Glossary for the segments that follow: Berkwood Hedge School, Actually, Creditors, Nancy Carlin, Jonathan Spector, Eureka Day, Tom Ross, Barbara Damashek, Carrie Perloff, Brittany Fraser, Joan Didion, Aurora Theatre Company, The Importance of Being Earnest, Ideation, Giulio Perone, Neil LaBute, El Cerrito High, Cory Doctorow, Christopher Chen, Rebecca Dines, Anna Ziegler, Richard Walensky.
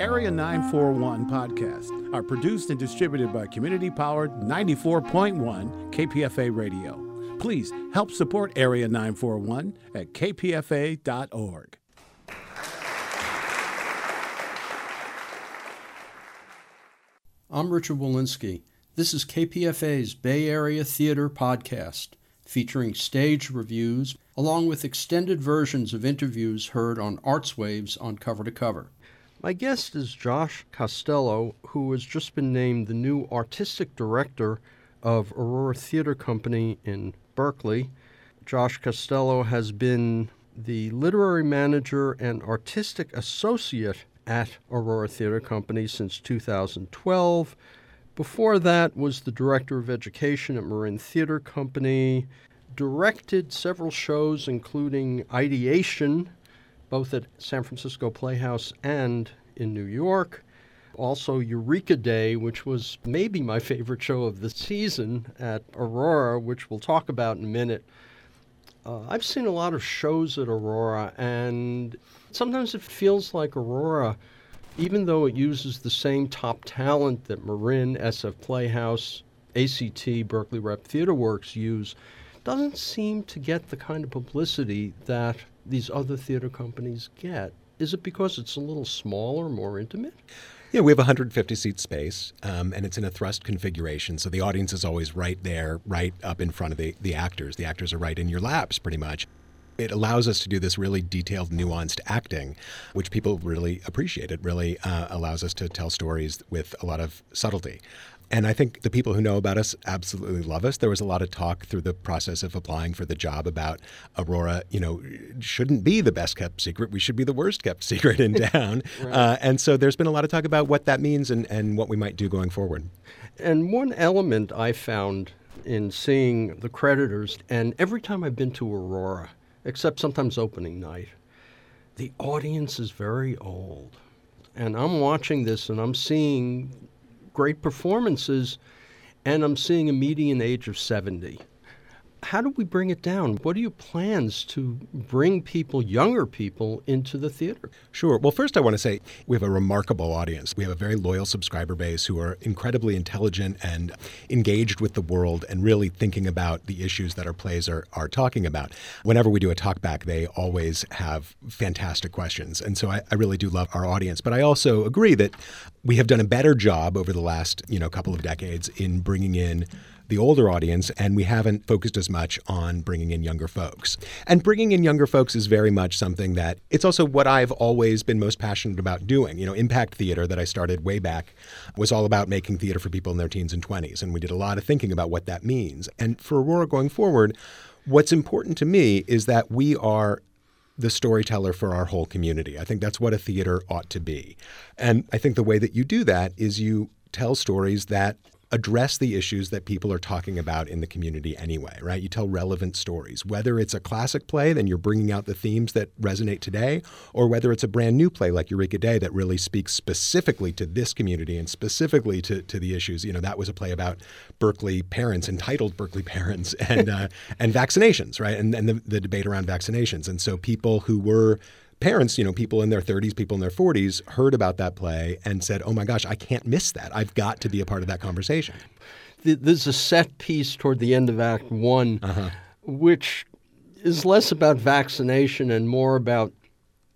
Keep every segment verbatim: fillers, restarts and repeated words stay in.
Area nine four one podcasts are produced and distributed by community-powered ninety-four point one K P F A Radio. Please help support Area nine four one at K P F A dot org. I'm Richard Walensky. This is K P F A's Bay Area Theater Podcast, featuring stage reviews along with extended versions of interviews heard on Arts Waves on Cover to Cover. My guest is Josh Costello, who has just been named the new artistic director of Aurora Theatre Company in Berkeley. Josh Costello has been the literary manager and artistic associate at Aurora Theatre Company since two thousand twelve. Before that was the director of education at Marin Theatre Company, directed several shows including Ideation, both at San Francisco Playhouse and in New York. Also Eureka Day, which was maybe my favorite show of the season at Aurora, which we'll talk about in a minute. Uh, I've seen a lot of shows at Aurora, and sometimes it feels like Aurora, even though it uses the same top talent that Marin, S F Playhouse, A C T, Berkeley Rep, Theater Works use, doesn't seem to get the kind of publicity that these other theater companies get. Is it because it's a little smaller, more intimate? Yeah, we have one hundred fifty seat space, um, and it's in a thrust configuration, so the audience is always right there, right up in front of the, the actors. The actors are right in your laps, pretty much. It allows us to do this really detailed, nuanced acting, which people really appreciate. It really uh, allows us to tell stories with a lot of subtlety. And I think the people who know about us absolutely love us. There was a lot of talk through the process of applying for the job about Aurora, you know, shouldn't be the best kept secret. We should be the worst kept secret in town. Right. Uh, and so there's been a lot of talk about what that means and, and what we might do going forward. And one element I found in seeing the Creditors, and every time I've been to Aurora, except sometimes opening night, the audience is very old. And I'm watching this and I'm seeing great performances, and I'm seeing a median age of seventy. How do we bring it down? What are your plans to bring people, younger people, into the theater? Sure. Well, first I want to say we have a remarkable audience. We have a very loyal subscriber base who are incredibly intelligent and engaged with the world and really thinking about the issues that our plays are, are talking about. Whenever we do a talkback, they always have fantastic questions. And so I, I really do love our audience. But I also agree that we have done a better job over the last, you know, couple of decades in bringing in the older audience, and we haven't focused as much on bringing in younger folks. And bringing in younger folks is very much something that, it's also what I've always been most passionate about doing. You know, Impact Theater that I started way back was all about making theater for people in their teens and twenties, and we did a lot of thinking about what that means. And for Aurora going forward, what's important to me is that we are the storyteller for our whole community. I think that's what a theater ought to be. And I think the way that you do that is you tell stories that address the issues that people are talking about in the community anyway, right? You tell relevant stories. Whether it's a classic play, then you're bringing out the themes that resonate today, or whether it's a brand new play like Eureka Day that really speaks specifically to this community and specifically to, to the issues. You know, that was a play about Berkeley parents, entitled Berkeley Parents, and uh, and vaccinations, right? And, and the, the debate around vaccinations. And so people who were parents, you know, people in their thirties, people in their forties, heard about that play and said, oh my gosh, I can't miss that. I've got to be a part of that conversation. There's a set piece toward the end of Act One, uh-huh. which is less about vaccination and more about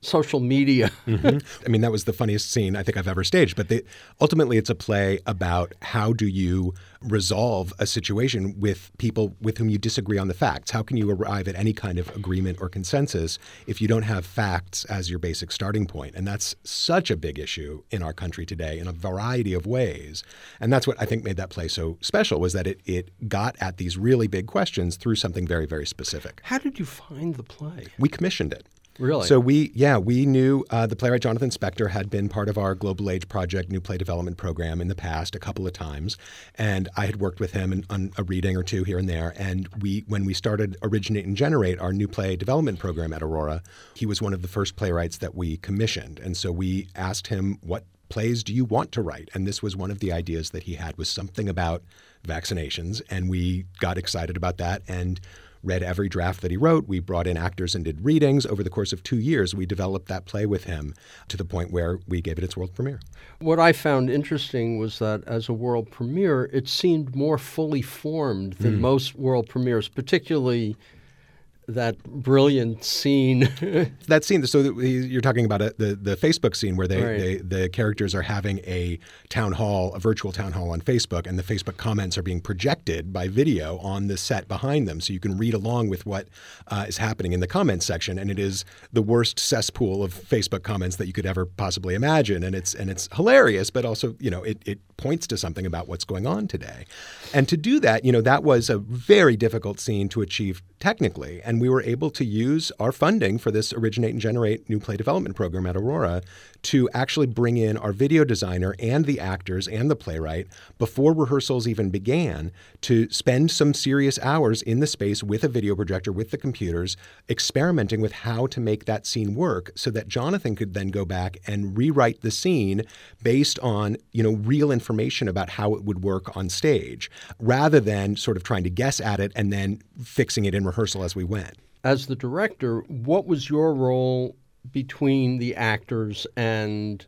social media. mm-hmm. I mean, that was the funniest scene I think I've ever staged. But they, ultimately, it's a play about how do you resolve a situation with people with whom you disagree on the facts. How can you arrive at any kind of agreement or consensus if you don't have facts as your basic starting point? And that's such a big issue in our country today in a variety of ways. And that's what I think made that play so special, was that it, it got at these really big questions through something very, very specific. How did you find the play? We commissioned it. Really? So we, yeah, we knew uh, the playwright Jonathan Spector had been part of our Global Age Project New Play Development Program in the past a couple of times, and I had worked with him in, on a reading or two here and there, and we, when we started Originate and Generate, our New Play Development Program at Aurora, he was one of the first playwrights that we commissioned, and so we asked him, what plays do you want to write? And this was one of the ideas that he had, was something about vaccinations, and we got excited about that, and read every draft that he wrote. We brought in actors and did readings. Over the course of two years, we developed that play with him to the point where we gave it its world premiere. What I found interesting was that as a world premiere, it seemed more fully formed than mm. most world premieres, particularly that brilliant scene. That scene, so you're talking about a, the, the Facebook scene where they, right. they the characters are having a town hall, a virtual town hall on Facebook, and the Facebook comments are being projected by video on the set behind them. So you can read along with what uh, is happening in the comments section. And it is the worst cesspool of Facebook comments that you could ever possibly imagine. And it's and it's hilarious, but also, you know, it, it points to something about what's going on today. And to do that, you know, that was a very difficult scene to achieve technically. And And we were able to use our funding for this Originate and Generate new play development program at Aurora to actually bring in our video designer and the actors and the playwright before rehearsals even began to spend some serious hours in the space with a video projector, with the computers, experimenting with how to make that scene work so that Jonathan could then go back and rewrite the scene based on, you know, real information about how it would work on stage rather than sort of trying to guess at it and then fixing it in rehearsal as we went. As the director, what was your role between the actors and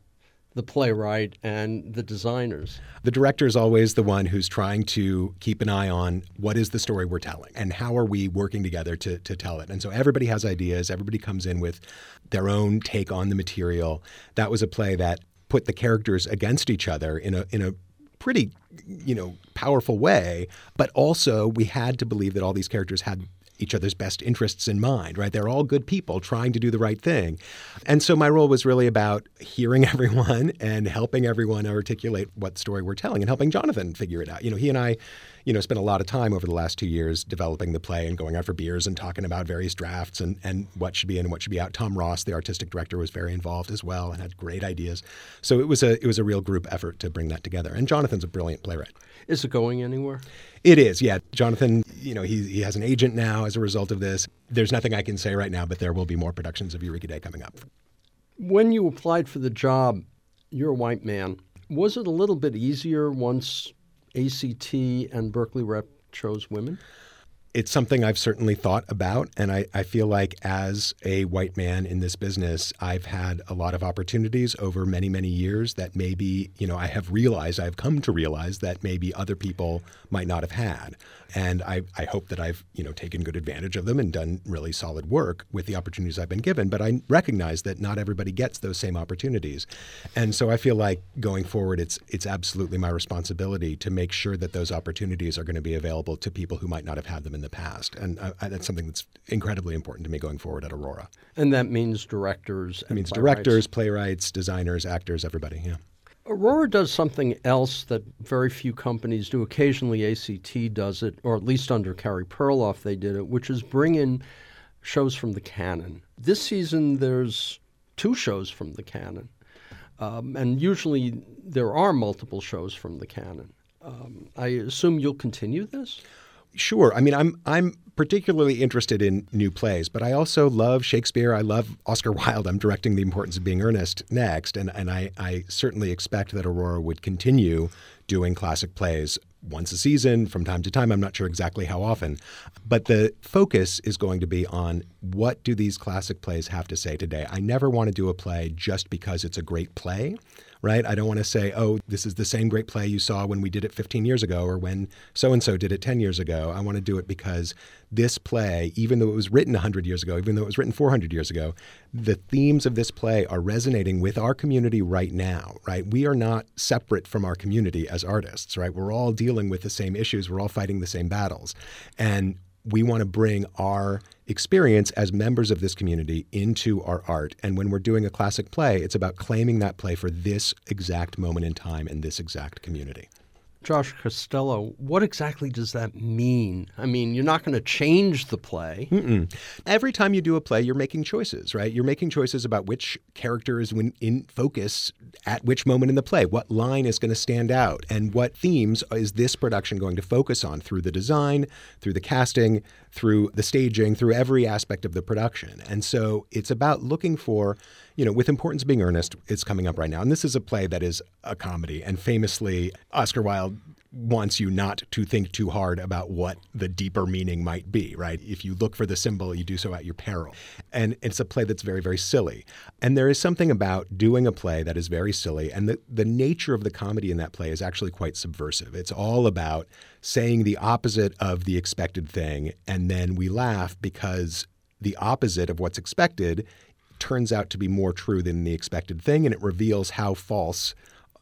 the playwright and the designers? The director is always the one who's trying to keep an eye on what is the story we're telling and how are we working together to, to tell it. And so everybody has ideas. Everybody comes in with their own take on the material. That was a play that put the characters against each other in a in a pretty, you know, powerful way. But also we had to believe that all these characters had each other's best interests in mind, right? They're all good people trying to do the right thing. And so my role was really about hearing everyone and helping everyone articulate what story we're telling and helping Jonathan figure it out. You know, he and I, you know, spent a lot of time over the last two years developing the play and going out for beers and talking about various drafts and, and what should be in and what should be out. Tom Ross, the artistic director, was very involved as well and had great ideas. So it was a it was a real group effort to bring that together. And Jonathan's a brilliant playwright. Is it going anywhere? It is, yeah. Jonathan, you know, he he has an agent now as a result of this. There's nothing I can say right now, but there will be more productions of Eureka Day coming up. When you applied for the job, you're a white man. Was it a little bit easier once A C T and Berkeley Rep chose women? It's something I've certainly thought about, and I, I feel like as a white man in this business, I've had a lot of opportunities over many, many years that maybe, you know, I have realized, I've come to realize that maybe other people might not have had. And I, I hope that I've, you know, taken good advantage of them and done really solid work with the opportunities I've been given. But I recognize that not everybody gets those same opportunities. And so I feel like going forward, it's it's absolutely my responsibility to make sure that those opportunities are going to be available to people who might not have had them in the the past. And uh, that's something that's incredibly important to me going forward at Aurora. And that means directors and It means playwrights. directors, playwrights, designers, actors, everybody, yeah. Aurora does something else that very few companies do. Occasionally A C T does it, or at least under Carrie Perloff they did it, which is bring in shows from the canon. This season there's two shows from the canon. Um, and usually there are multiple shows from the canon. Um, I assume you'll continue this? Sure. I mean, I'm I'm particularly interested in new plays, but I also love Shakespeare. I love Oscar Wilde. I'm directing The Importance of Being Earnest next, and, and I, I certainly expect that Aurora would continue doing classic plays once a season, from time to time. I'm not sure exactly how often. But the focus is going to be on what do these classic plays have to say today. I never want to do a play just because it's a great play, right? I don't want to say, oh, this is the same great play you saw when we did it fifteen years ago or when so-and-so did it ten years ago. I want to do it because this play, even though it was written one hundred years ago, even though it was written four hundred years ago, the themes of this play are resonating with our community right now, right? We are not separate from our community as artists, right? We're all dealing with the same issues. We're all fighting the same battles. And we want to bring our experience as members of this community into our art. And when we're doing a classic play, it's about claiming that play for this exact moment in time and this exact community. Josh Costello, what exactly does that mean? I mean, you're not going to change the play. Mm-mm. Every time you do a play, you're making choices, right? You're making choices about which character is in focus at which moment in the play, what line is going to stand out, and what themes is this production going to focus on through the design, through the casting, through the staging, through every aspect of the production. And so it's about looking for, you know, with Importance Being Earnest, it's coming up right now. And this is a play that is a comedy. And famously, Oscar Wilde wants you not to think too hard about what the deeper meaning might be, right? If you look for the symbol, you do so at your peril. And it's a play that's very, very silly. And there is something about doing a play that is very silly. And the, the nature of the comedy in that play is actually quite subversive. It's all about saying the opposite of the expected thing, and then we laugh because the opposite of what's expected turns out to be more true than the expected thing, and it reveals how false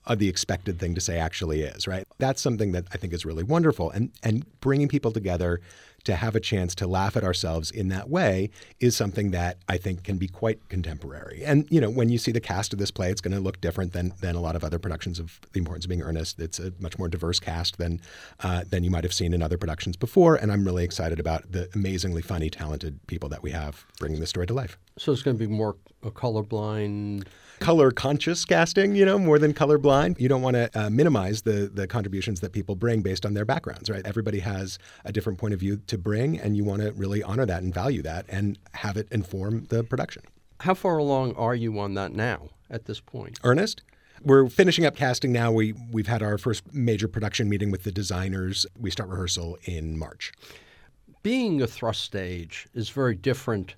Uh, the expected thing to say actually is, right? That's something that I think is really wonderful. And and bringing people together to have a chance to laugh at ourselves in that way is something that I think can be quite contemporary. And, you know, when you see the cast of this play, it's going to look different than than a lot of other productions of The Importance of Being Earnest. It's a much more diverse cast than uh, than you might have seen in other productions before. And I'm really excited about the amazingly funny, talented people that we have bringing this story to life. So it's going to be more a colorblind... color-conscious casting, you know, more than colorblind. You don't want to uh, minimize the the contributions that people bring based on their backgrounds, right? Everybody has a different point of view to bring, and you want to really honor that and value that and have it inform the production. How far along are you on that now at this point? Earnest? We're finishing up casting now. We, we've had our first major production meeting with the designers. We start rehearsal in March. Being a thrust stage is very different.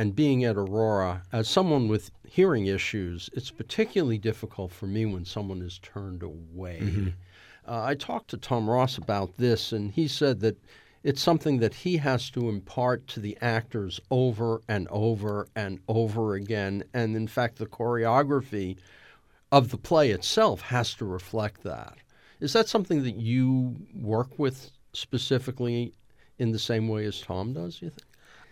And being at Aurora, as someone with hearing issues, it's particularly difficult for me when someone is turned away. Mm-hmm. Uh, I talked to Tom Ross about this, and he said that it's something that he has to impart to the actors over and over and over again. And in fact, the choreography of the play itself has to reflect that. Is that something that you work with specifically in the same way as Tom does, you think?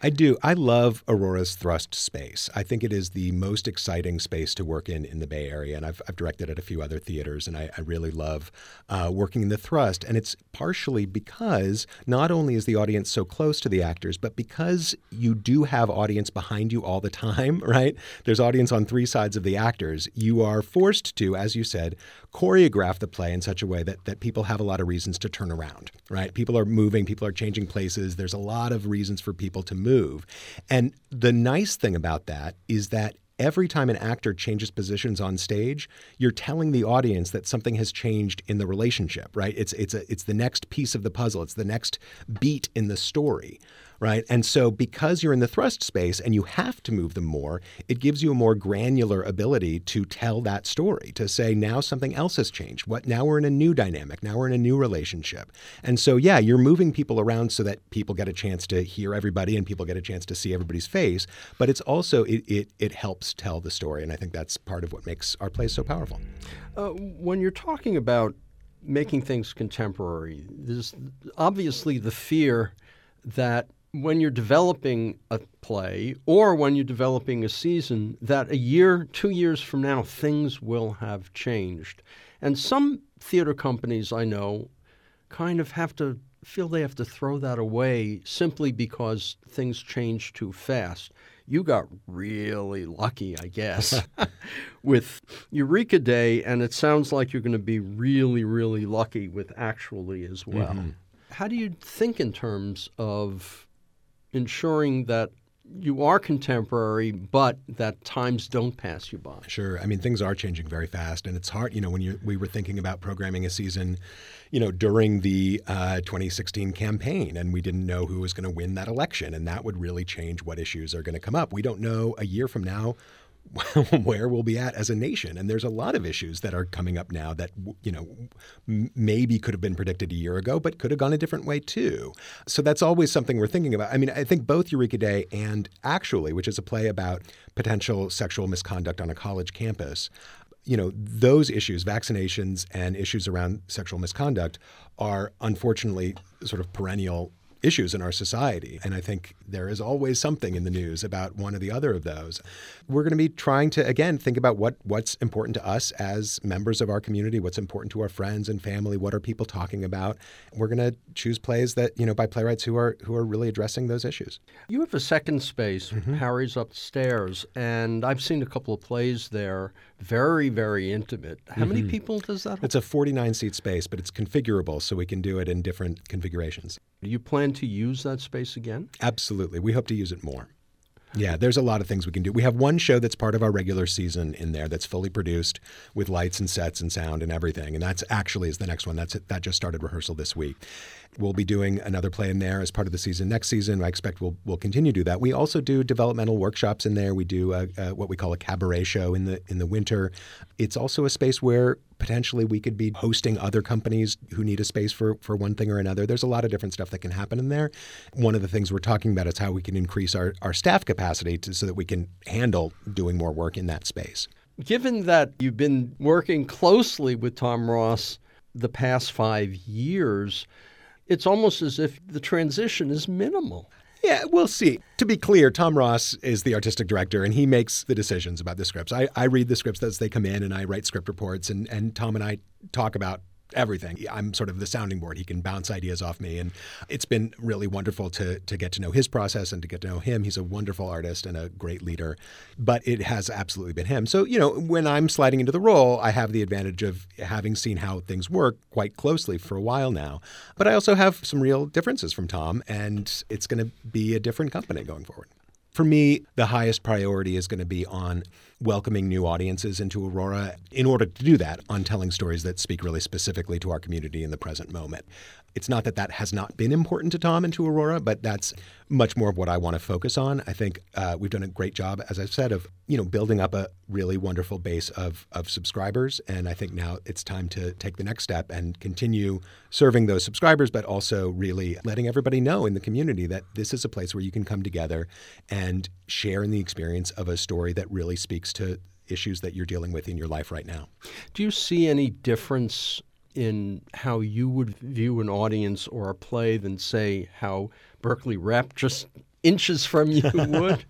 I do. I love Aurora's thrust space. I think it is the most exciting space to work in in the Bay Area, and I've, I've directed at a few other theaters, and I, I really love uh, working in the thrust. And it's partially because not only is the audience so close to the actors, but because you do have audience behind you all the time, right? There's audience on three sides of the actors. You are forced to, as you said, choreograph the play in such a way that, that people have a lot of reasons to turn around, right? People are moving, people are changing places. There's a lot of reasons for people to move. move. And the nice thing about that is that every time an actor changes positions on stage, you're telling the audience that something has changed in the relationship, right? It's it's a, it's the next piece of the puzzle. It's the next beat in the story, right? And so because you're in the thrust space and you have to move them more, it gives you a more granular ability to tell that story, to say now something else has changed. What now we're in a new dynamic. Now we're in a new relationship. And so, yeah, you're moving people around so that people get a chance to hear everybody and people get a chance to see everybody's face. But it's also, it it, it helps tell the story, and I think that's part of what makes our plays so powerful. Uh, when you're talking about making things contemporary, there's obviously the fear that when you're developing a play or when you're developing a season, that a year, two years from now, things will have changed. And some theater companies I know kind of have to feel they have to throw that away simply because things change too fast. You got really lucky, I guess, with Eureka Day, and it sounds like you're going to be really, really lucky with Actually as well. Mm-hmm. How do you think in terms of ensuring that you are contemporary, but that times don't pass you by? Sure. I mean, things are changing very fast, and it's hard. You know, when you we were thinking about programming a season, you know, during the uh, twenty sixteen campaign, and we didn't know who was going to win that election, and that would really change what issues are going to come up. We don't know a year from now where we'll be at as a nation. And there's a lot of issues that are coming up now that, you know, maybe could have been predicted a year ago, but could have gone a different way too. So that's always something we're thinking about. I mean, I think both Eureka Day and Actually, which is a play about potential sexual misconduct on a college campus, you know, those issues, vaccinations and issues around sexual misconduct, are unfortunately sort of perennial issues in our society. And I think there is always something in the news about one or the other of those. We're going to be trying to, again, think about what what's important to us as members of our community, what's important to our friends and family, what are people talking about. We're going to choose plays that, you know, by playwrights who are who are really addressing those issues. You have a second space, mm-hmm. Harry's Upstairs, and I've seen a couple of plays there, very, very intimate. How mm-hmm. many people does that hold? It's a forty-nine seat space, but it's configurable, so we can do it in different configurations. Do you plan to use that space again? Absolutely. We hope to use it more. Yeah, there's a lot of things we can do. We have one show that's part of our regular season in there that's fully produced with lights and sets and sound and everything. And that's actually is the next one. That's it. That just started rehearsal this week. We'll be doing another play in there as part of the season next season. I expect we'll we'll continue to do that. We also do developmental workshops in there. We do a, a, what we call a cabaret show in the in the winter. It's also a space where potentially we could be hosting other companies who need a space for, for one thing or another. There's a lot of different stuff that can happen in there. One of the things we're talking about is how we can increase our, our staff capacity to, so that we can handle doing more work in that space. Given that you've been working closely with Tom Ross the past five years, it's almost as if the transition is minimal. Yeah, we'll see. To be clear, Tom Ross is the artistic director, and he makes the decisions about the scripts. I, I read the scripts as they come in, and I write script reports, and, and Tom and I talk about everything. I'm sort of the sounding board. He can bounce ideas off me, and it's been really wonderful to to get to know his process and to get to know him. He's a wonderful artist and a great leader, but it has absolutely been him. So, you know, when I'm sliding into the role, I have the advantage of having seen how things work quite closely for a while now. But I also have some real differences from Tom, and it's going to be a different company going forward. For me, the highest priority is going to be on welcoming new audiences into Aurora. In order to do that, on telling stories that speak really specifically to our community in the present moment. It's not that that has not been important to Tom and to Aurora, but that's much more of what I want to focus on. I think uh, we've done a great job, as I've said, of you know building up a really wonderful base of of subscribers, and I think now it's time to take the next step and continue serving those subscribers, but also really letting everybody know in the community that this is a place where you can come together and share in the experience of a story that really speaks to issues that you're dealing with in your life right now. Do you see any difference in how you would view an audience or a play than, say, how Berkeley Rep just inches from you would?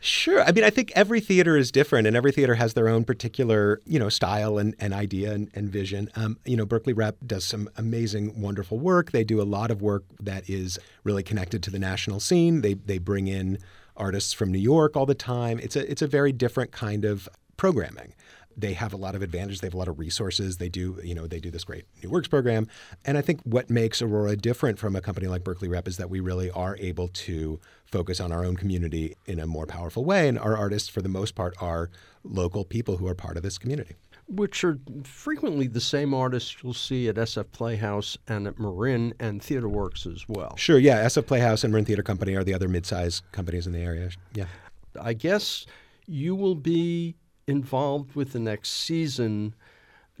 Sure. I mean, I think every theater is different, and every theater has their own particular, you know, style and, and idea and, and vision. Um, you know, Berkeley Rep does some amazing, wonderful work. They do a lot of work that is really connected to the national scene. They they bring in artists from New York all the time. It's a it's a very different kind of programming. They have a lot of advantage. They have a lot of resources. They do, you know, they do this great New Works program. And I think what makes Aurora different from a company like Berkeley Rep is that we really are able to focus on our own community in a more powerful way. And our artists, for the most part, are local people who are part of this community. Which are frequently the same artists you'll see at S F Playhouse and at Marin and Theater Works as well. Sure, yeah. S F Playhouse and Marin Theatre Company are the other mid-sized companies in the area. Yeah. I guess you will be involved with the next season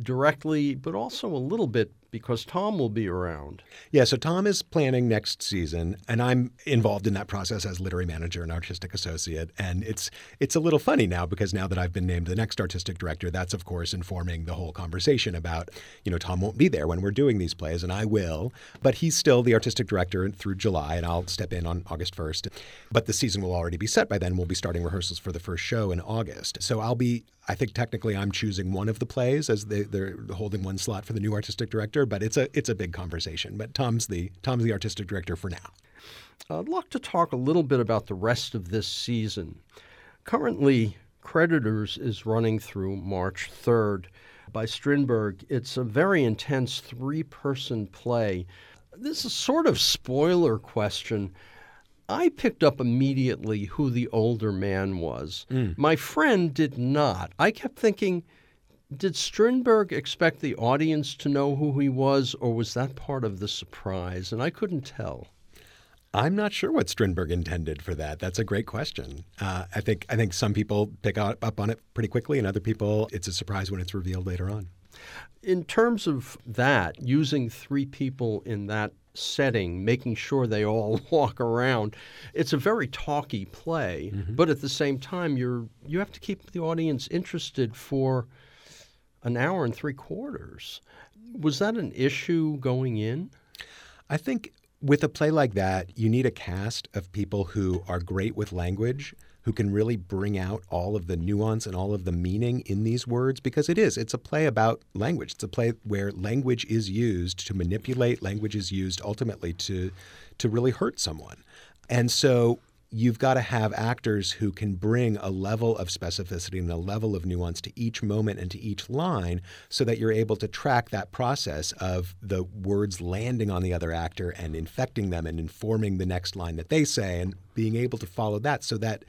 directly, but also a little bit because Tom will be around. Yeah, so Tom is planning next season, and I'm involved in that process as literary manager and artistic associate. And it's it's a little funny now because now that I've been named the next artistic director, that's of course informing the whole conversation about, you know, Tom won't be there when we're doing these plays, and I will, but he's still the artistic director through July, and I'll step in on August first. But the season will already be set by then. We'll be starting rehearsals for the first show in August. So I'll be, I think technically I'm choosing one of the plays as they, they're holding one slot for the new artistic director. But it's a it's a big conversation. But Tom's the Tom's the artistic director for now. I'd like to talk a little bit about the rest of this season. Currently, Creditors is running through March third by Strindberg. It's a very intense three-person play. This is sort of spoiler question. I picked up immediately who the older man was. Mm. My friend did not. I kept thinking, did Strindberg expect the audience to know who he was, or was that part of the surprise? And I couldn't tell. I'm not sure what Strindberg intended for that. That's a great question. Uh, I think I think some people pick up, up on it pretty quickly, and other people, it's a surprise when it's revealed later on. In terms of that, using three people in that setting, making sure they all walk around, it's a very talky play, mm-hmm. but at the same time, you're you have to keep the audience interested for an hour and three quarters. Was that an issue going in? I think with a play like that, you need a cast of people who are great with language, who can really bring out all of the nuance and all of the meaning in these words, because it is. It's a play about language. It's a play where language is used to manipulate. Language is used ultimately to, to really hurt someone. And so you've got to have actors who can bring a level of specificity and a level of nuance to each moment and to each line so that you're able to track that process of the words landing on the other actor and infecting them and informing the next line that they say and being able to follow that so that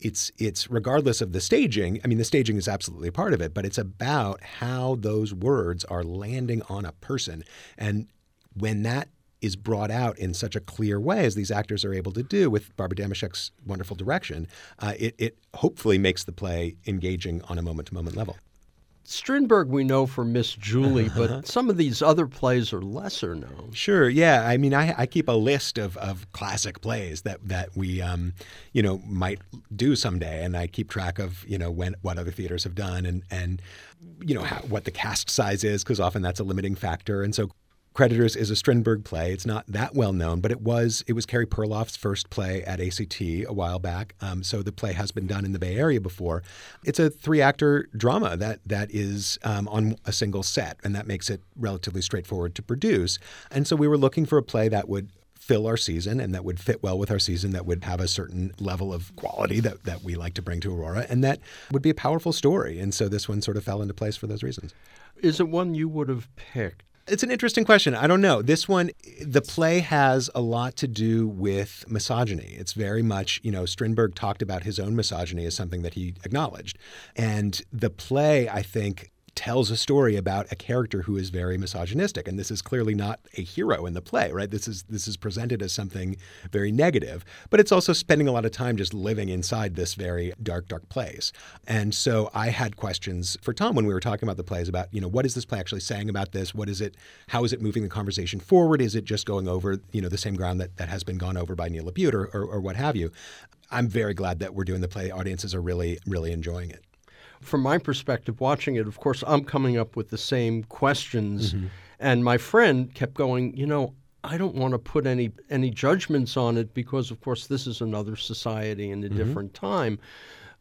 it's it's regardless of the staging. I mean, the staging is absolutely a part of it, but it's about how those words are landing on a person. And when that is brought out in such a clear way as these actors are able to do with Barbara Damashek's wonderful direction, uh, it, it hopefully makes the play engaging on a moment-to-moment level. Strindberg we know from Miss Julie, uh-huh. but some of these other plays are lesser known. Sure, yeah. I mean, I, I keep a list of, of classic plays that that we, um, you know, might do someday, and I keep track of, you know, when what other theaters have done and, and you know, how, what the cast size is, because often that's a limiting factor. And so Creditors is a Strindberg play. It's not that well known, but it was it was Carrie Perloff's first play at A C T a while back. Um, so the play has been done in the Bay Area before. It's a three-actor drama that that is um, on a single set, and that makes it relatively straightforward to produce. And so we were looking for a play that would fill our season and that would fit well with our season, that would have a certain level of quality that, that we like to bring to Aurora, and that would be a powerful story. And so this one sort of fell into place for those reasons. Is it one you would have picked? It's an interesting question. I don't know. This one, the play has a lot to do with misogyny. It's very much, you know, Strindberg talked about his own misogyny as something that he acknowledged. And the play, I think, tells a story about a character who is very misogynistic. And this is clearly not a hero in the play, right? This is this is presented as something very negative, but it's also spending a lot of time just living inside this very dark, dark place. And so I had questions for Tom when we were talking about the plays about, you know, what is this play actually saying about this? What is it? How is it moving the conversation forward? Is it just going over, you know, the same ground that, that has been gone over by Neil LaBute or, or, or what have you? I'm very glad that we're doing the play. Audiences are really, really enjoying it. From my perspective, watching it, of course, I'm coming up with the same questions. Mm-hmm. And my friend kept going, you know, I don't want to put any any judgments on it because, of course, this is another society and a mm-hmm. different time.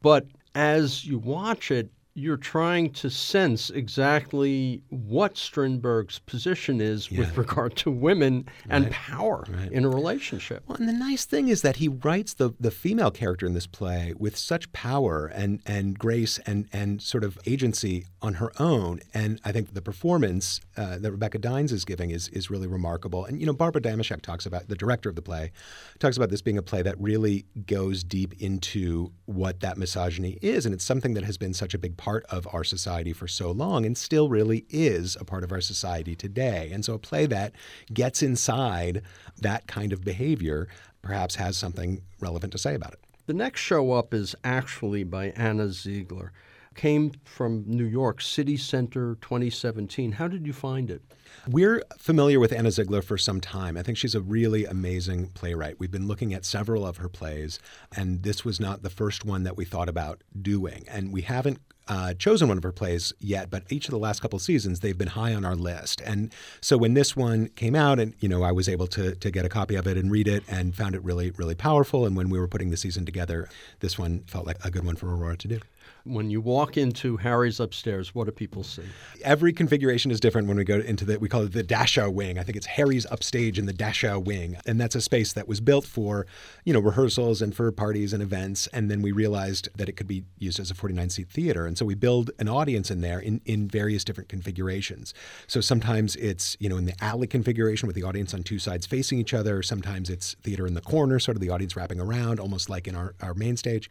But as you watch it, you're trying to sense exactly what Strindberg's position is yeah. with regard to women and right. power right. in a relationship. Well, and the nice thing is that he writes the, the female character in this play with such power and, and grace and, and sort of agency on her own. And I think the performance uh, that Rebecca Dines is giving is, is really remarkable. And, you know, Barbara Damaschek talks about, the director of the play, talks about this being a play that really goes deep into what that misogyny is. And it's something that has been such a big part part of our society for so long and still really is a part of our society today. And so a play that gets inside that kind of behavior perhaps has something relevant to say about it. The next show up is Actually by Anna Ziegler. Came from New York City Center twenty seventeen. How did you find it? We're familiar with Anna Ziegler for some time. I think she's a really amazing playwright. We've been looking at several of her plays, and this was not the first one that we thought about doing. And we haven't Uh, chosen one of her plays yet, but each of the last couple seasons, they've been high on our list. And so when this one came out and, you know, I was able to to get a copy of it and read it and found it really, really powerful. And when we were putting the season together, this one felt like a good one for Aurora to do. When you walk into Harry's upstairs, what do people see? Every configuration is different when we go into the, we call it the Dashow wing. I think it's Harry's upstage in the Dashow wing. And that's a space that was built for, you know, rehearsals and for parties and events. And then we realized that it could be used as a forty-nine seat theater. And so we build an audience in there in, in various different configurations. So sometimes it's, you know, in the alley configuration with the audience on two sides facing each other. Sometimes it's theater in the corner, sort of the audience wrapping around, almost like in our, our main stage.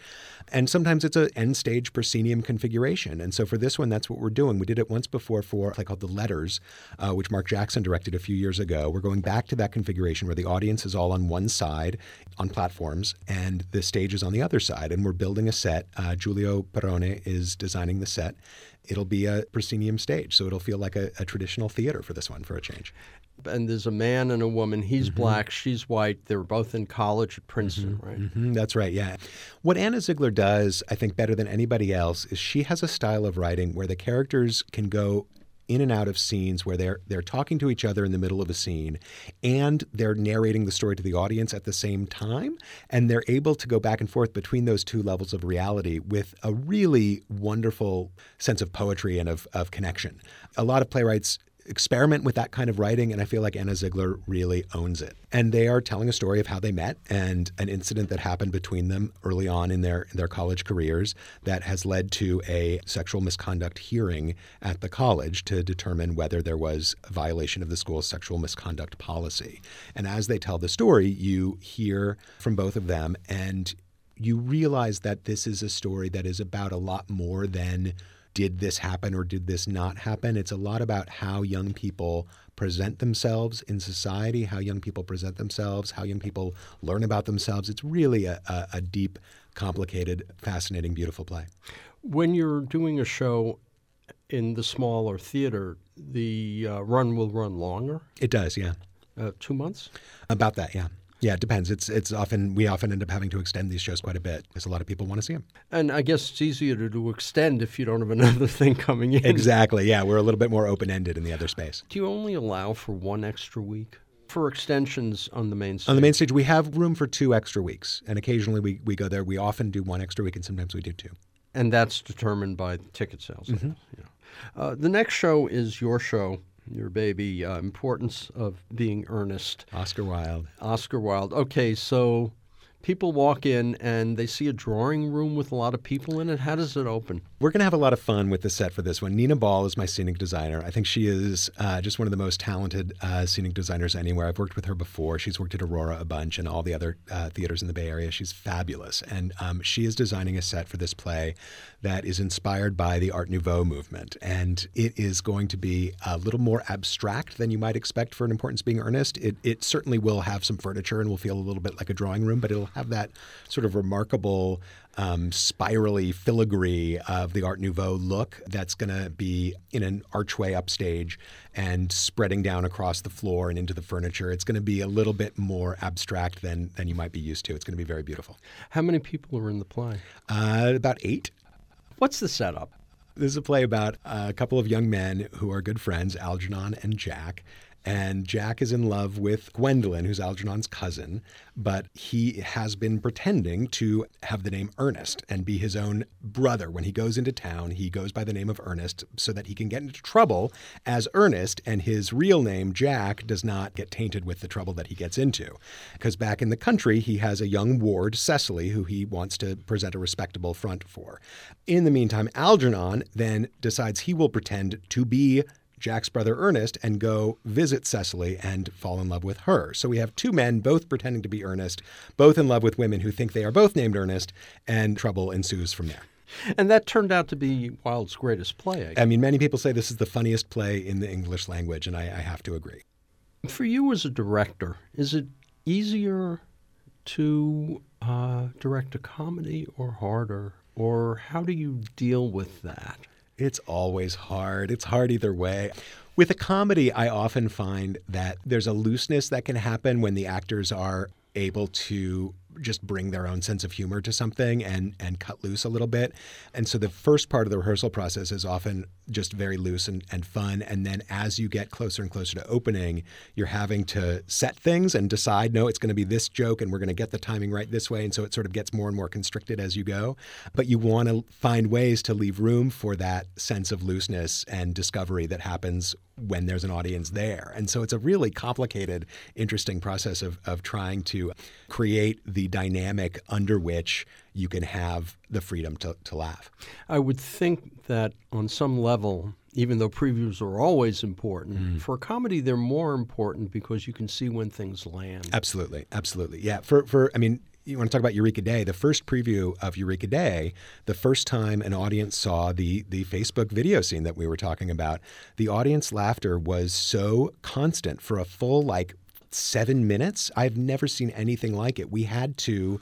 And sometimes it's an end stage proscenium configuration. And so for this one, that's what we're doing. We did it once before for a play called The Letters, uh, which Mark Jackson directed a few years ago. We're going back to that configuration where the audience is all on one side on platforms and the stage is on the other side. And we're building a set. Uh, Giulio Perone is designing the set. It'll be a proscenium stage, so it'll feel like a, a traditional theater for this one, for a change. And there's a man and a woman. He's mm-hmm. black, she's white. They were both in college at Princeton, mm-hmm. right? Mm-hmm. That's right, yeah. What Anna Ziegler does, I think, better than anybody else is she has a style of writing where the characters can go in and out of scenes where they're they're talking to each other in the middle of a scene and they're narrating the story to the audience at the same time. And they're able to go back and forth between those two levels of reality with a really wonderful sense of poetry and of, of connection. A lot of playwrights experiment with that kind of writing, and I feel like Anna Ziegler really owns it. And they are telling a story of how they met and an incident that happened between them early on in their, in their college careers that has led to a sexual misconduct hearing at the college to determine whether there was a violation of the school's sexual misconduct policy. And as they tell the story, you hear from both of them, and you realize that this is a story that is about a lot more than did this happen or did this not happen? It's a lot about how young people present themselves in society, how young people present themselves, how young people learn about themselves. It's really a, a, a deep, complicated, fascinating, beautiful play. When you're doing a show in the smaller theater, the uh, run will run longer? It does, yeah. Uh, two months? About that, yeah. Yeah, it depends. It's it's often we often end up having to extend these shows quite a bit because a lot of people want to see them. And I guess it's easier to, to extend if you don't have another thing coming in. Exactly. Yeah, we're a little bit more open-ended in the other space. Do you only allow for one extra week? For extensions on the main stage? On the main stage, we have room for two extra weeks. And occasionally we, we go there. We often do one extra week and sometimes we do two. And that's determined by ticket sales. Mm-hmm. Yeah. Uh, the next show is your show. Your baby, uh, Importance of Being Earnest. Oscar Wilde. Oscar Wilde. Okay, so people walk in and they see a drawing room with a lot of people in it. How does it open? We're going to have a lot of fun with the set for this one. Nina Ball is my scenic designer. I think she is uh, just one of the most talented uh, scenic designers anywhere. I've worked with her before. She's worked at Aurora a bunch and all the other uh, theaters in the Bay Area. She's fabulous. And um, she is designing a set for this play that is inspired by the Art Nouveau movement. And it is going to be a little more abstract than you might expect for an Importance Being Earnest. It, it certainly will have some furniture and will feel a little bit like a drawing room, but it'll have that sort of remarkable um, spirally filigree of the Art Nouveau look that's going to be in an archway upstage and spreading down across the floor and into the furniture. It's going to be a little bit more abstract than than you might be used to. It's going to be very beautiful. How many people are in the play? Uh, about eight. What's the setup? This is a play about a couple of young men who are good friends, Algernon and Jack. And Jack is in love with Gwendolyn, who's Algernon's cousin, but he has been pretending to have the name Ernest and be his own brother. When he goes into town, he goes by the name of Ernest so that he can get into trouble as Ernest, and his real name, Jack, does not get tainted with the trouble that he gets into. Because back in the country, he has a young ward, Cecily, who he wants to present a respectable front for. In the meantime, Algernon then decides he will pretend to be Jack's brother Ernest and go visit Cecily and fall in love with her. So we have two men both pretending to be Ernest, both in love with women who think they are both named Ernest, and trouble ensues from there. And that turned out to be Wilde's greatest play. I, I mean, many people say this is the funniest play in the English language, and I, I have to agree. For you as a director, is it easier to uh, direct a comedy or harder? Or how do you deal with that? It's always hard. It's hard either way. With a comedy, I often find that there's a looseness that can happen when the actors are able to just bring their own sense of humor to something and and cut loose a little bit. And so the first part of the rehearsal process is often just very loose and, and fun. And then as you get closer and closer to opening, you're having to set things and decide, no, it's going to be this joke and we're going to get the timing right this way. And so it sort of gets more and more constricted as you go. But you want to find ways to leave room for that sense of looseness and discovery that happens when there's an audience there. And so it's a really complicated, interesting process of of trying to create the dynamic under which you can have the freedom to, to laugh. I would think that on some level, even though previews are always important, mm. for comedy they're more important because you can see when things land. Absolutely, absolutely. Yeah, for, for I mean, you want to talk about Eureka Day, the first preview of Eureka Day, the first time an audience saw the the Facebook video scene that we were talking about, the audience laughter was so constant for a full, like, seven minutes. I've never seen anything like it. We had to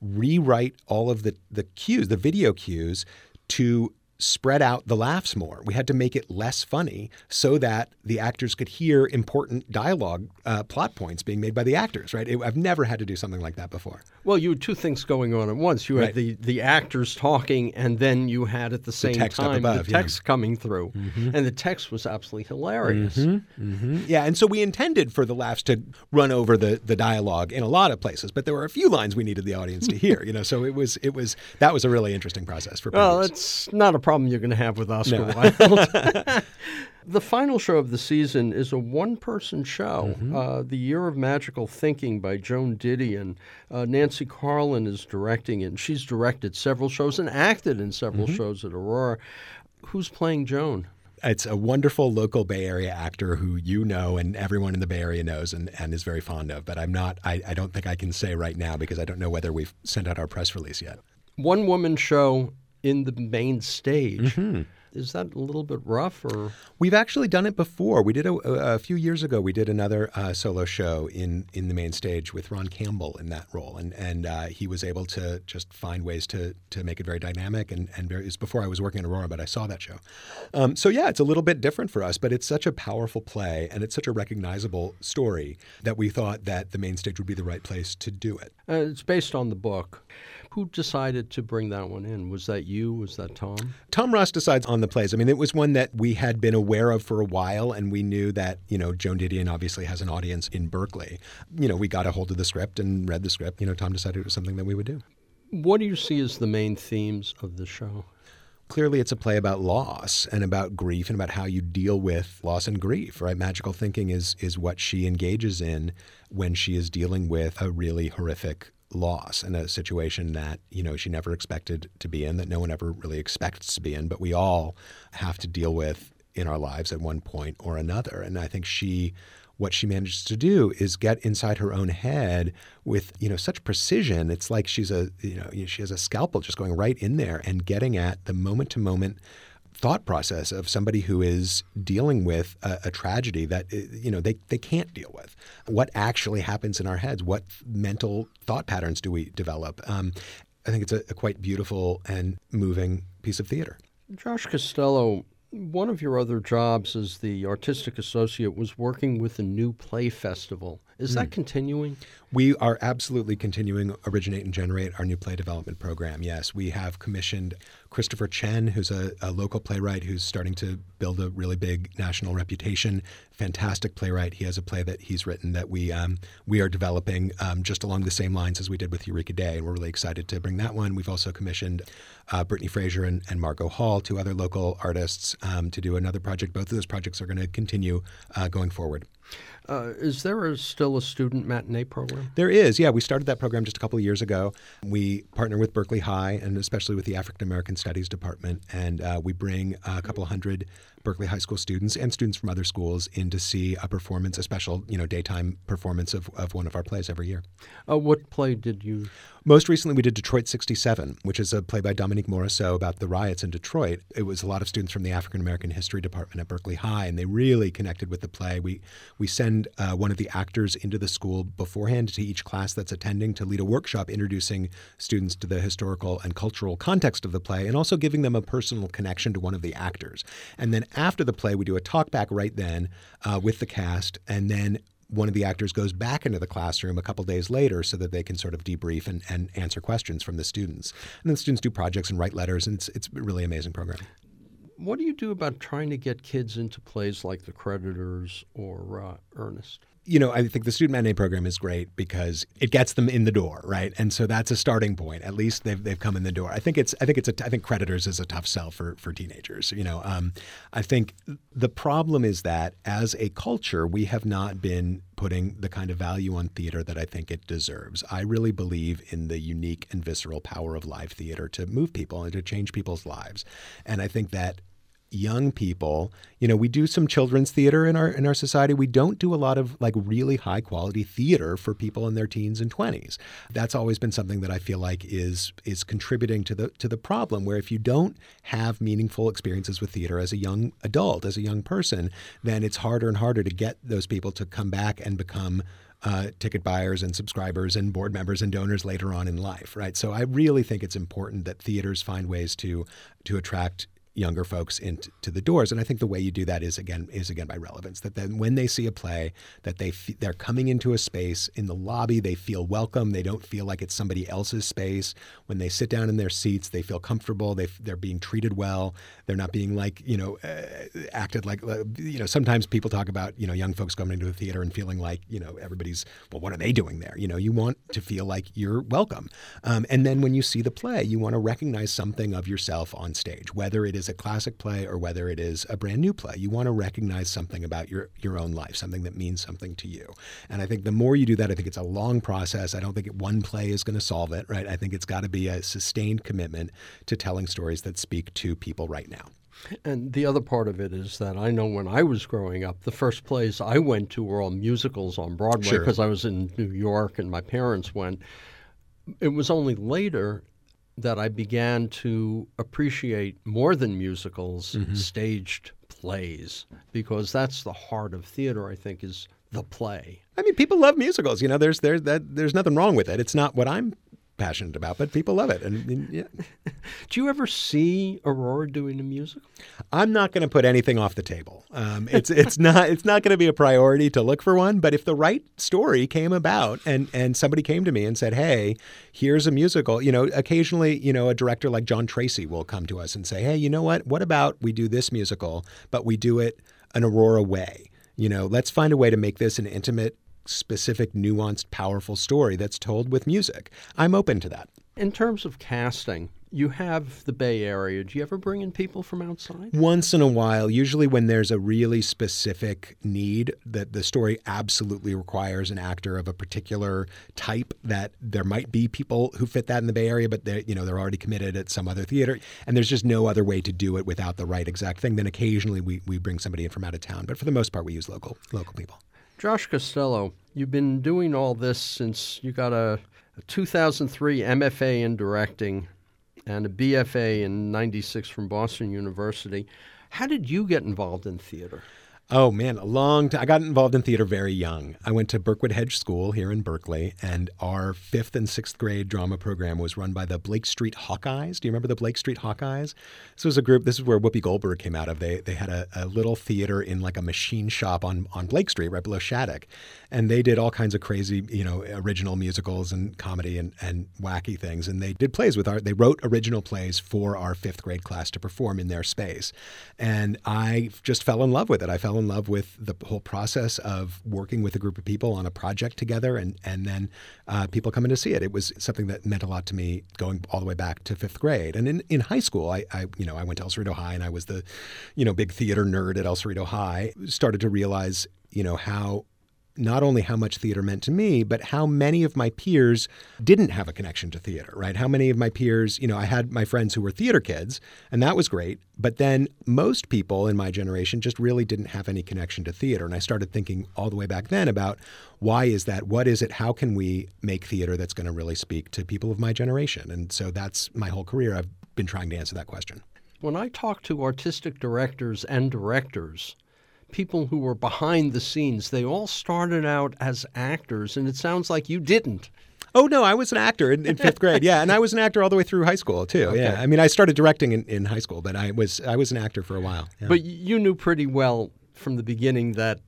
rewrite all of the, the cues, the video cues, to spread out the laughs more. We had to make it less funny so that the actors could hear important dialogue uh, plot points being made by the actors, right? It, I've never had to do something like that before. Well, you had two things going on at once. You had right. the, the actors talking, and then you had at the same the text time above, the text yeah. coming through. Mm-hmm. And the text was absolutely hilarious. Mm-hmm. Mm-hmm. Yeah, and so we intended for the laughs to run over the, the dialogue in a lot of places, but there were a few lines we needed the audience to hear, you know, so it was, it was that was a really interesting process for people. Well, it's not a problem you're going to have with Oscar no. Wilde. The final show of the season is a one-person show, mm-hmm. uh, The Year of Magical Thinking by Joan Didion. Uh, Nancy Carlin is directing it, and she's directed several shows and acted in several mm-hmm. shows at Aurora. Who's playing Joan? It's a wonderful local Bay Area actor who you know and everyone in the Bay Area knows and, and is very fond of, but I'm not, I, I don't think I can say right now because I don't know whether we've sent out our press release yet. One woman show in the main stage. Mm-hmm. Is that a little bit rough? Or we've actually done it before. We did a, a few years ago. We did another uh, solo show in, in the main stage with Ron Campbell in that role, and and uh, he was able to just find ways to to make it very dynamic. And and very, it's before I was working at Aurora, but I saw that show. Um, so yeah, it's a little bit different for us, but it's such a powerful play and it's such a recognizable story that we thought that the main stage would be the right place to do it. Uh, it's based on the book. Who decided to bring that one in? Was that you? Was that Tom? Tom Ross decides on the plays. I mean, it was one that we had been aware of for a while, and we knew that, you know, Joan Didion obviously has an audience in Berkeley. You know, we got a hold of the script and read the script. You know, Tom decided it was something that we would do. What do you see as the main themes of the show? Clearly, it's a play about loss and about grief and about how you deal with loss and grief, right? Magical thinking is is what she engages in when she is dealing with a really horrific loss and a situation that, you know, she never expected to be in, that no one ever really expects to be in, but we all have to deal with in our lives at one point or another. And I think she, what she manages to do is get inside her own head with, you know, such precision. It's like she's a, you know, she has a scalpel just going right in there and getting at the moment-to-moment thought process of somebody who is dealing with a, a tragedy that, you know, they, they can't deal with. What actually happens in our heads? What mental thought patterns do we develop? Um, I think it's a, a quite beautiful and moving piece of theater. Josh Costello, one of your other jobs as the artistic associate was working with a new play festival. Is that mm. continuing? We are absolutely continuing Originate and Generate, our new play development program. Yes, we have commissioned Christopher Chen, who's a, a local playwright who's starting to build a really big national reputation. Fantastic playwright. He has a play that he's written that we um, we are developing um, just along the same lines as we did with Eureka Day, and we're really excited to bring that one. We've also commissioned uh, Brittany Fraser and, and Margot Hall, two other local artists, um, to do another project. Both of those projects are going to continue uh, going forward. Uh, is there a, still a student matinee program? There is, yeah. We started that program just a couple of years ago. We partner with Berkeley High and especially with the African American Studies Department, and uh, we bring a couple hundred Berkeley High School students and students from other schools in to see a performance, a special, you know, daytime performance of, of one of our plays every year. Uh, what play did you? Most recently, we did Detroit sixty-seven, which is a play by Dominique Morisseau about the riots in Detroit. It was a lot of students from the African American History Department at Berkeley High, and they really connected with the play. We we send uh, one of the actors into the school beforehand to each class that's attending to lead a workshop introducing students to the historical and cultural context of the play and also giving them a personal connection to one of the actors. And then after the play, we do a talk back right then uh, with the cast, and then one of the actors goes back into the classroom a couple days later so that they can sort of debrief and, and answer questions from the students. And then the students do projects and write letters, and it's it's a really amazing program. What do you do about trying to get kids into plays like The Creditors or uh, Earnest? You know, I think the student matinee program is great because it gets them in the door, right? And so that's a starting point. At least they've they've come in the door. I think it's I think it's a, I think Creditors is a tough sell for for teenagers. You know, um, I think the problem is that as a culture, we have not been putting the kind of value on theater that I think it deserves. I really believe in the unique and visceral power of live theater to move people and to change people's lives, and I think that young people, you know, we do some children's theater in our in our society. We don't do a lot of like really high quality theater for people in their teens and twenties. That's always been something that I feel like is is contributing to the to the problem, where if you don't have meaningful experiences with theater as a young adult, as a young person, then it's harder and harder to get those people to come back and become Uh, ticket buyers and subscribers and board members and donors later on in life, right? So I really think it's important that theaters find ways to to attract younger folks into the doors. And I think the way you do that is, again, is again by relevance, that then when they see a play, that they f- they're coming into a space in the lobby, they feel welcome. They don't feel like it's somebody else's space. When they sit down in their seats, they feel comfortable. They f- they're being treated well. They're not being like, you know, uh, acted like, you know, sometimes people talk about, you know, young folks coming into a theater and feeling like, you know, everybody's, well, what are they doing there? You know, you want to feel like you're welcome. Um, and then when you see the play, you want to recognize something of yourself on stage, whether it is a classic play or whether it is a brand new play. You want to recognize something about your, your own life, something that means something to you. And I think the more you do that, I think it's a long process. I don't think it, one play is going to solve it, right? I think it's got to be a sustained commitment to telling stories that speak to people right now. And the other part of it is that I know when I was growing up, the first plays I went to were all musicals on Broadway because sure. I was in New York and my parents went. It was only later that I began to appreciate more than musicals, mm-hmm. staged plays, because that's the heart of theater, I think, is the play. I mean, people love musicals. You know, there's there's that, there's nothing wrong with it. It's not what I'm passionate about, but people love it. And, and yeah. Do you ever see Aurora doing a musical? I'm not going to put anything off the table. Um, it's it's not it's not going to be a priority to look for one. But if the right story came about and and somebody came to me and said, "Hey, here's a musical," you know, occasionally, you know, a director like John Tracy will come to us and say, "Hey, you know what? What about we do this musical, but we do it an Aurora way? You know, let's find a way to make this an intimate, specific, nuanced, powerful story that's told with music." I'm open to that. In terms of casting, you have the Bay Area. Do you ever bring in people from outside? Once in a while, usually when there's a really specific need that the story absolutely requires an actor of a particular type, that there might be people who fit that in the Bay Area, but they're, you know, they're already committed at some other theater, and there's just no other way to do it without the right exact thing. Then occasionally we, we bring somebody in from out of town, but for the most part, we use local local people. Josh Costello, you've been doing all this since you got a, a two thousand three M F A in directing and a B F A in ninety-six from Boston University. How did you get involved in theater? Oh, man, a long time. I got involved in theater very young. I went to Berkwood Hedge School here in Berkeley, and our fifth and sixth grade drama program was run by the Blake Street Hawkeyes. Do you remember the Blake Street Hawkeyes? This was a group, this is where Whoopi Goldberg came out of. They they had a, a little theater in like a machine shop on, on Blake Street, right below Shattuck. And they did all kinds of crazy, you know, original musicals and comedy and, and wacky things. And they did plays with our, they wrote original plays for our fifth grade class to perform in their space. And I just fell in love with it. I fell in love with the whole process of working with a group of people on a project together, and and then uh, people coming to see it. It was something that meant a lot to me going all the way back to fifth grade. And in, in high school, I, I you know I went to El Cerrito High, and I was the you know big theater nerd at El Cerrito High. Started to realize you know how. not only how much theater meant to me, but how many of my peers didn't have a connection to theater, right? How many of my peers, you know, I had my friends who were theater kids, and that was great. But then most people in my generation just really didn't have any connection to theater. And I started thinking all the way back then about why is that? What is it? How can we make theater that's going to really speak to people of my generation? And so that's my whole career. I've been trying to answer that question. When I talk to artistic directors and directors, people who were behind the scenes, they all started out as actors, and it sounds like you didn't. Oh, no, I was an actor in, in fifth grade, yeah, and I was an actor all the way through high school, too, okay. yeah. I mean, I started directing in, in high school, but I was I was an actor for a while. Yeah. But you knew pretty well from the beginning that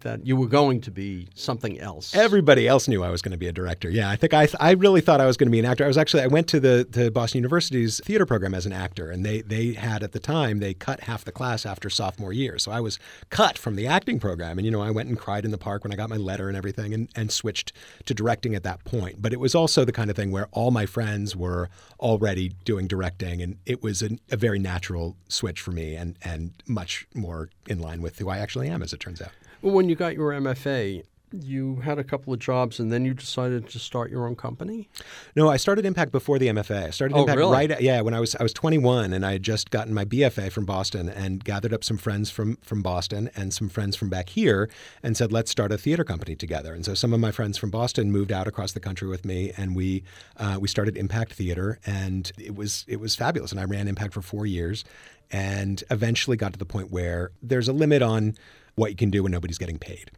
that you were going to be something else. Everybody else knew I was going to be a director. Yeah, I think I th- I really thought I was going to be an actor. I was actually, I went to the to Boston University's theater program as an actor, and they they had at the time, they cut half the class after sophomore year. So I was cut from the acting program. And, you know, I went and cried in the park when I got my letter and everything, and, and switched to directing at that point. But it was also the kind of thing where all my friends were already doing directing, and it was an, a very natural switch for me, and and much more in line with who I actually am, as it turns out. Well, when you got your M F A, you had a couple of jobs, and then you decided to start your own company? No, I started Impact before the M F A. I started oh, Impact really? right at, yeah, when I was I was twenty-one, and I had just gotten my B F A from Boston and gathered up some friends from, from Boston and some friends from back here and said, let's start a theater company together. And so some of my friends from Boston moved out across the country with me, and we uh, we started Impact Theater, and it was it was fabulous. And I ran Impact for four years and eventually got to the point where there's a limit on what you can do when nobody's getting paid.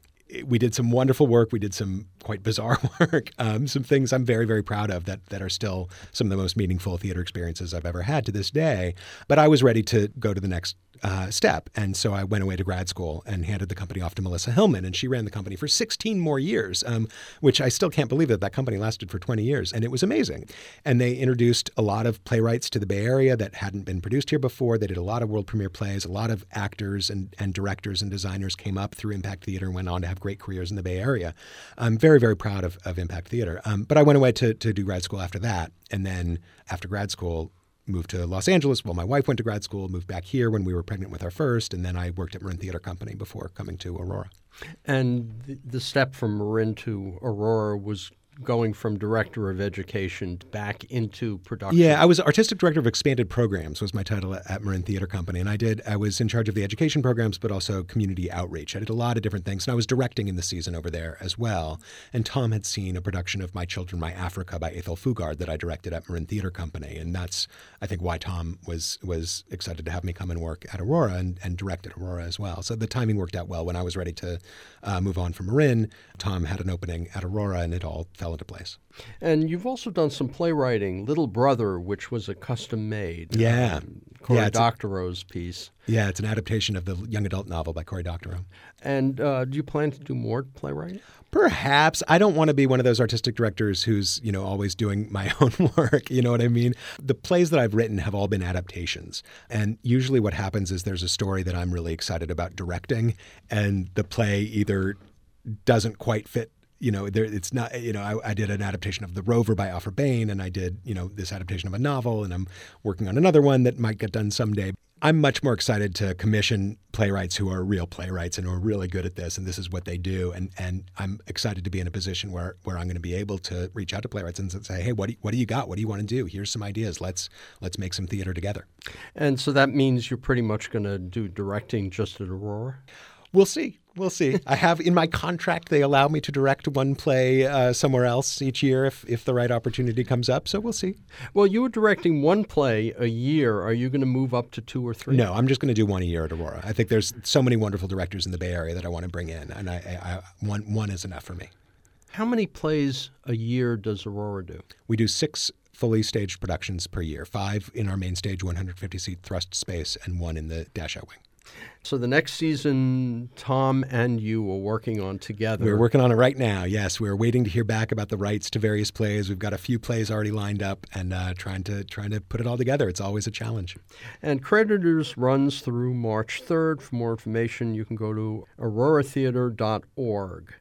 we did some wonderful work. We did some quite bizarre work, um, some things I'm very, very proud of that that are still some of the most meaningful theater experiences I've ever had to this day. But I was ready to go to the next uh, step. And so I went away to grad school and handed the company off to Melissa Hillman. And she ran the company for sixteen more years, um, which I still can't believe that that company lasted for twenty years. And it was amazing. And they introduced a lot of playwrights to the Bay Area that hadn't been produced here before. They did a lot of world premiere plays. A lot of actors and, and directors and designers came up through Impact Theater and went on to have great careers in the Bay Area. I'm very, very proud of, of Impact Theater. Um, but I went away to, to do grad school after that. And then after grad school, moved to Los Angeles. Well, my wife went to grad school, moved back here when we were pregnant with our first. And then I worked at Marin Theatre Company before coming to Aurora. And the, the step from Marin to Aurora was going from director of education back into production. Yeah, I was artistic director of expanded programs was my title at, at Marin Theatre Company. And I did, I was in charge of the education programs, but also community outreach. I did a lot of different things. And I was directing in the season over there as well. And Tom had seen a production of My Children, My Africa by Ethel Fugard that I directed at Marin Theatre Company. And that's, I think, why Tom was was excited to have me come and work at Aurora and, and direct at Aurora as well. So the timing worked out well. When I was ready to uh, move on from Marin, Tom had an opening at Aurora and it all fell into place. And you've also done some playwriting, Little Brother, which was a custom-made yeah. um, Cory yeah, Doctorow's a, piece. Yeah, it's an adaptation of the young adult novel by Cory Doctorow. And uh, do you plan to do more playwriting? Perhaps. I don't want to be one of those artistic directors who's, you know, always doing my own work. You know what I mean? The plays that I've written have all been adaptations. And usually what happens is there's a story that I'm really excited about directing, and the play either doesn't quite fit. You know, there, it's not, you know, I, I did an adaptation of The Rover by Alfred Bain, and I did, you know, this adaptation of a novel, and I'm working on another one that might get done someday. I'm much more excited to commission playwrights who are real playwrights and who are really good at this, and this is what they do. And and I'm excited to be in a position where, where I'm going to be able to reach out to playwrights and say, hey, what do you, what do you got? What do you want to do? Here's some ideas. Let's let's make some theater together. And so that means you're pretty much going to do directing just at Aurora? We'll see. We'll see. I have in my contract, they allow me to direct one play uh, somewhere else each year if, if the right opportunity comes up. So we'll see. Well, you were directing one play a year. Are you going to move up to two or three? No, I'm just going to do one a year at Aurora. I think there's so many wonderful directors in the Bay Area that I want to bring in. And I, I, I one, one is enough for me. How many plays a year does Aurora do? We do six fully staged productions per year, five in our main stage, one hundred fifty seat thrust space, and one in the Dash Out Wing. So the next season, Tom and you were working on together. We're working on it right now, yes. We're waiting to hear back about the rights to various plays. We've got a few plays already lined up and uh, trying to trying to put it all together. It's always a challenge. And Creditors runs through March third. For more information, you can go to aurora theater dot org.